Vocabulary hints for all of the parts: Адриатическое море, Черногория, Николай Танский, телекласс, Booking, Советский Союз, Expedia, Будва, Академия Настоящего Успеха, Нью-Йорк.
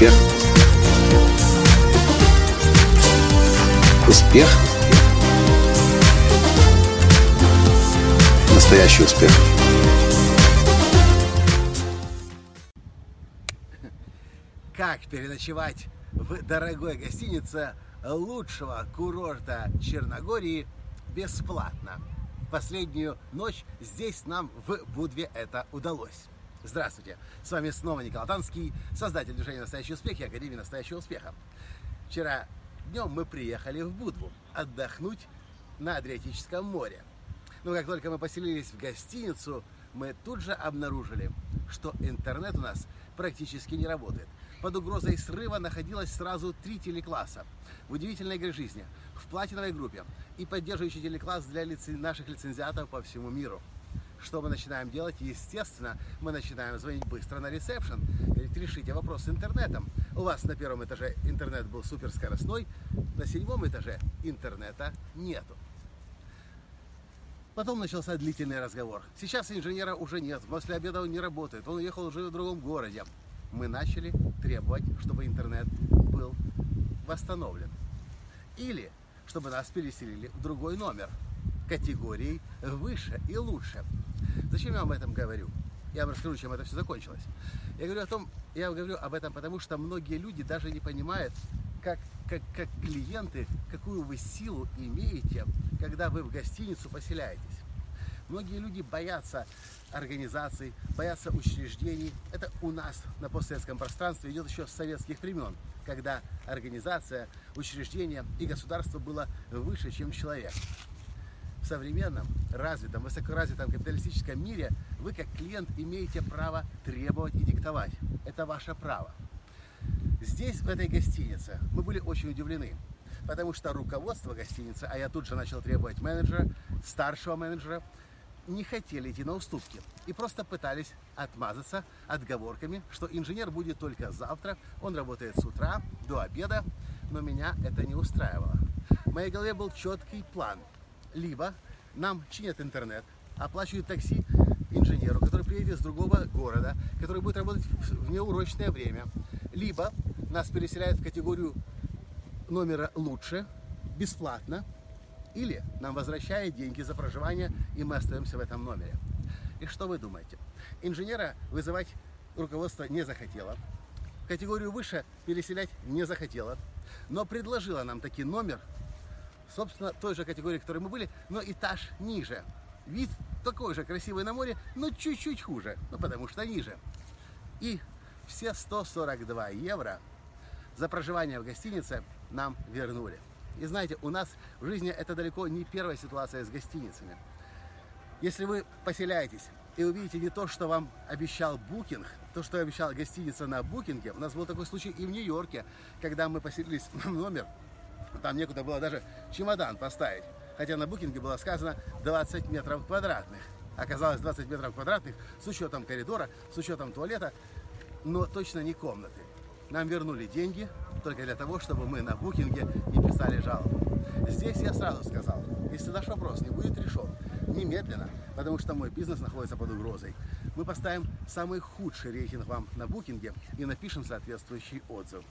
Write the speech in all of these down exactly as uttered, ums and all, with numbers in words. Успех. Успех. Настоящий успех. Как переночевать в дорогой гостинице лучшего курорта Черногории бесплатно? Последнюю ночь здесь нам в Будве это удалось. Здравствуйте, с вами снова Николай Танский, создатель движения «Настоящий успех» и Академии Настоящего Успеха. Вчера днем мы приехали в Будву отдохнуть на Адриатическом море. Но как только мы поселились в гостиницу, мы тут же обнаружили, что интернет у нас практически не работает. Под угрозой срыва находилось сразу три телекласса в удивительной игре жизни, в платиновой группе и поддерживающий телекласс для лици... наших лицензиатов по всему миру. Что мы начинаем делать? Естественно, мы начинаем звонить быстро на ресепшн, говорить: решите вопрос с интернетом. У вас на первом этаже интернет был суперскоростной, на седьмом этаже интернета нету. Потом начался длительный разговор. Сейчас инженера уже нет, после обеда он не работает, он уехал уже в другом городе. Мы начали требовать, чтобы интернет был восстановлен. Или чтобы нас переселили в другой номер, категории выше и лучше. Зачем я вам об этом говорю? Я вам расскажу, чем это все закончилось. Я говорю о том, я говорю об этом, потому что многие люди даже не понимают, как, как, как клиенты, какую вы силу имеете, когда вы в гостиницу поселяетесь. Многие люди боятся организаций, боятся учреждений. Это у нас на постсоветском пространстве идет еще с советских времен, когда организация, учреждение и государство было выше, чем человек. В современном, развитом, высокоразвитом капиталистическом мире вы, как клиент, имеете право требовать и диктовать. Это ваше право. Здесь, в этой гостинице, мы были очень удивлены, потому что руководство гостиницы, а я тут же начал требовать менеджера, старшего менеджера, не хотели идти на уступки и просто пытались отмазаться отговорками, что инженер будет только завтра, он работает с утра до обеда, но меня это не устраивало. В моей голове был четкий план. Либо нам чинят интернет, оплачивают такси инженеру, который приедет из другого города, который будет работать в неурочное время. Либо нас переселяют в категорию номера лучше, бесплатно, или нам возвращают деньги за проживание, и мы остаемся в этом номере. И что вы думаете? Инженера вызывать руководство не захотело, категорию выше переселять не захотело, но предложило нам таки номер, собственно, той же категории, в которой мы были, но этаж ниже. Вид такой же красивый на море, но чуть-чуть хуже, ну потому что ниже. И все сто сорок два евро за проживание в гостинице нам вернули. И знаете, у нас в жизни это далеко не первая ситуация с гостиницами. Если вы поселяетесь и увидите не то, что вам обещал Booking, то, что обещала гостиница на Booking, у нас был такой случай и в Нью-Йорке, когда мы поселились в номер, там некуда было даже чемодан поставить, хотя на букинге было сказано двадцать метров квадратных. Оказалось, двадцать метров квадратных с учетом коридора, с учетом туалета, но точно не комнаты. Нам вернули деньги только для того, чтобы мы на букинге не писали жалобу. Здесь я сразу сказал, если наш вопрос не будет решен немедленно, потому что мой бизнес находится под угрозой, мы поставим самый худший рейтинг вам на букинге и напишем соответствующий отзыв.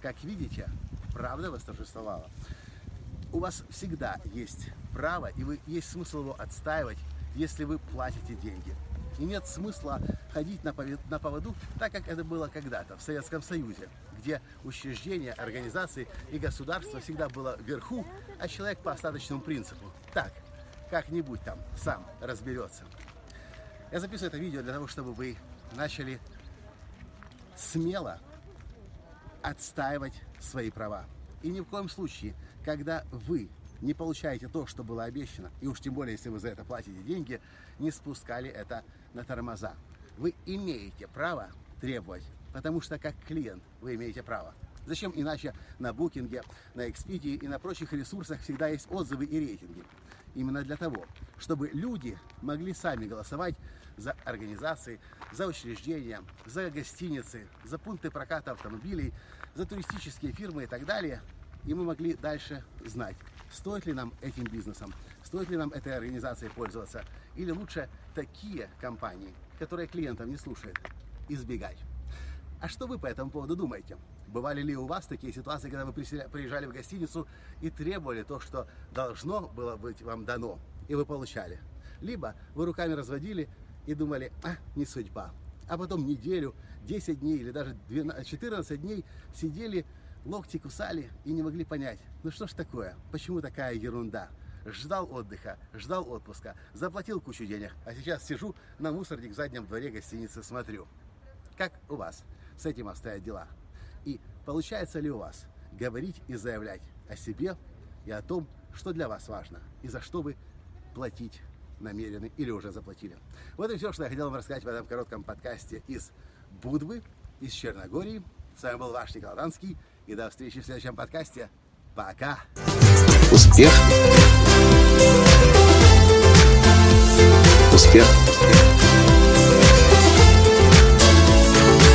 Как видите, правда восторжествовала. У вас всегда есть право, и вы, есть смысл его отстаивать, если вы платите деньги. И нет смысла ходить на, пове, на поводу, так как это было когда-то в Советском Союзе, где учреждения, организации и государство всегда было вверху, а человек по остаточному принципу. Так, как-нибудь там сам разберется. Я записываю это видео для того, чтобы вы начали смело отстаивать свои права. И ни в коем случае, когда вы не получаете то, что было обещано, и уж тем более, если вы за это платите деньги, не спускали это на тормоза. Вы имеете право требовать, потому что как клиент вы имеете право. Зачем иначе на Booking, на Expedia и на прочих ресурсах всегда есть отзывы и рейтинги? Именно для того, чтобы люди могли сами голосовать за организации, за учреждения, за гостиницы, за пункты проката автомобилей, за туристические фирмы и так далее. И мы могли дальше знать, стоит ли нам этим бизнесом, стоит ли нам этой организацией пользоваться, или лучше такие компании, которые клиентов не слушают, избегать. А что вы по этому поводу думаете? Бывали ли у вас такие ситуации, когда вы приезжали в гостиницу и требовали то, что должно было быть вам дано, и вы получали? Либо вы руками разводили и думали, а, не судьба. А потом неделю, десять дней или даже двенадцать, четырнадцать дней сидели, локти кусали и не могли понять, ну что ж такое, почему такая ерунда? Ждал отдыха, ждал отпуска, заплатил кучу денег, а сейчас сижу на мусорник в заднем дворе гостиницы смотрю. Как у вас с этим обстоят дела? И получается ли у вас говорить и заявлять о себе и о том, что для вас важно и за что вы платить намерены или уже заплатили? Вот и все, что я хотел вам рассказать в этом коротком подкасте из Будвы, из Черногории. С вами был ваш Николай Танский. И до встречи в следующем подкасте. Пока! Успех! Успех!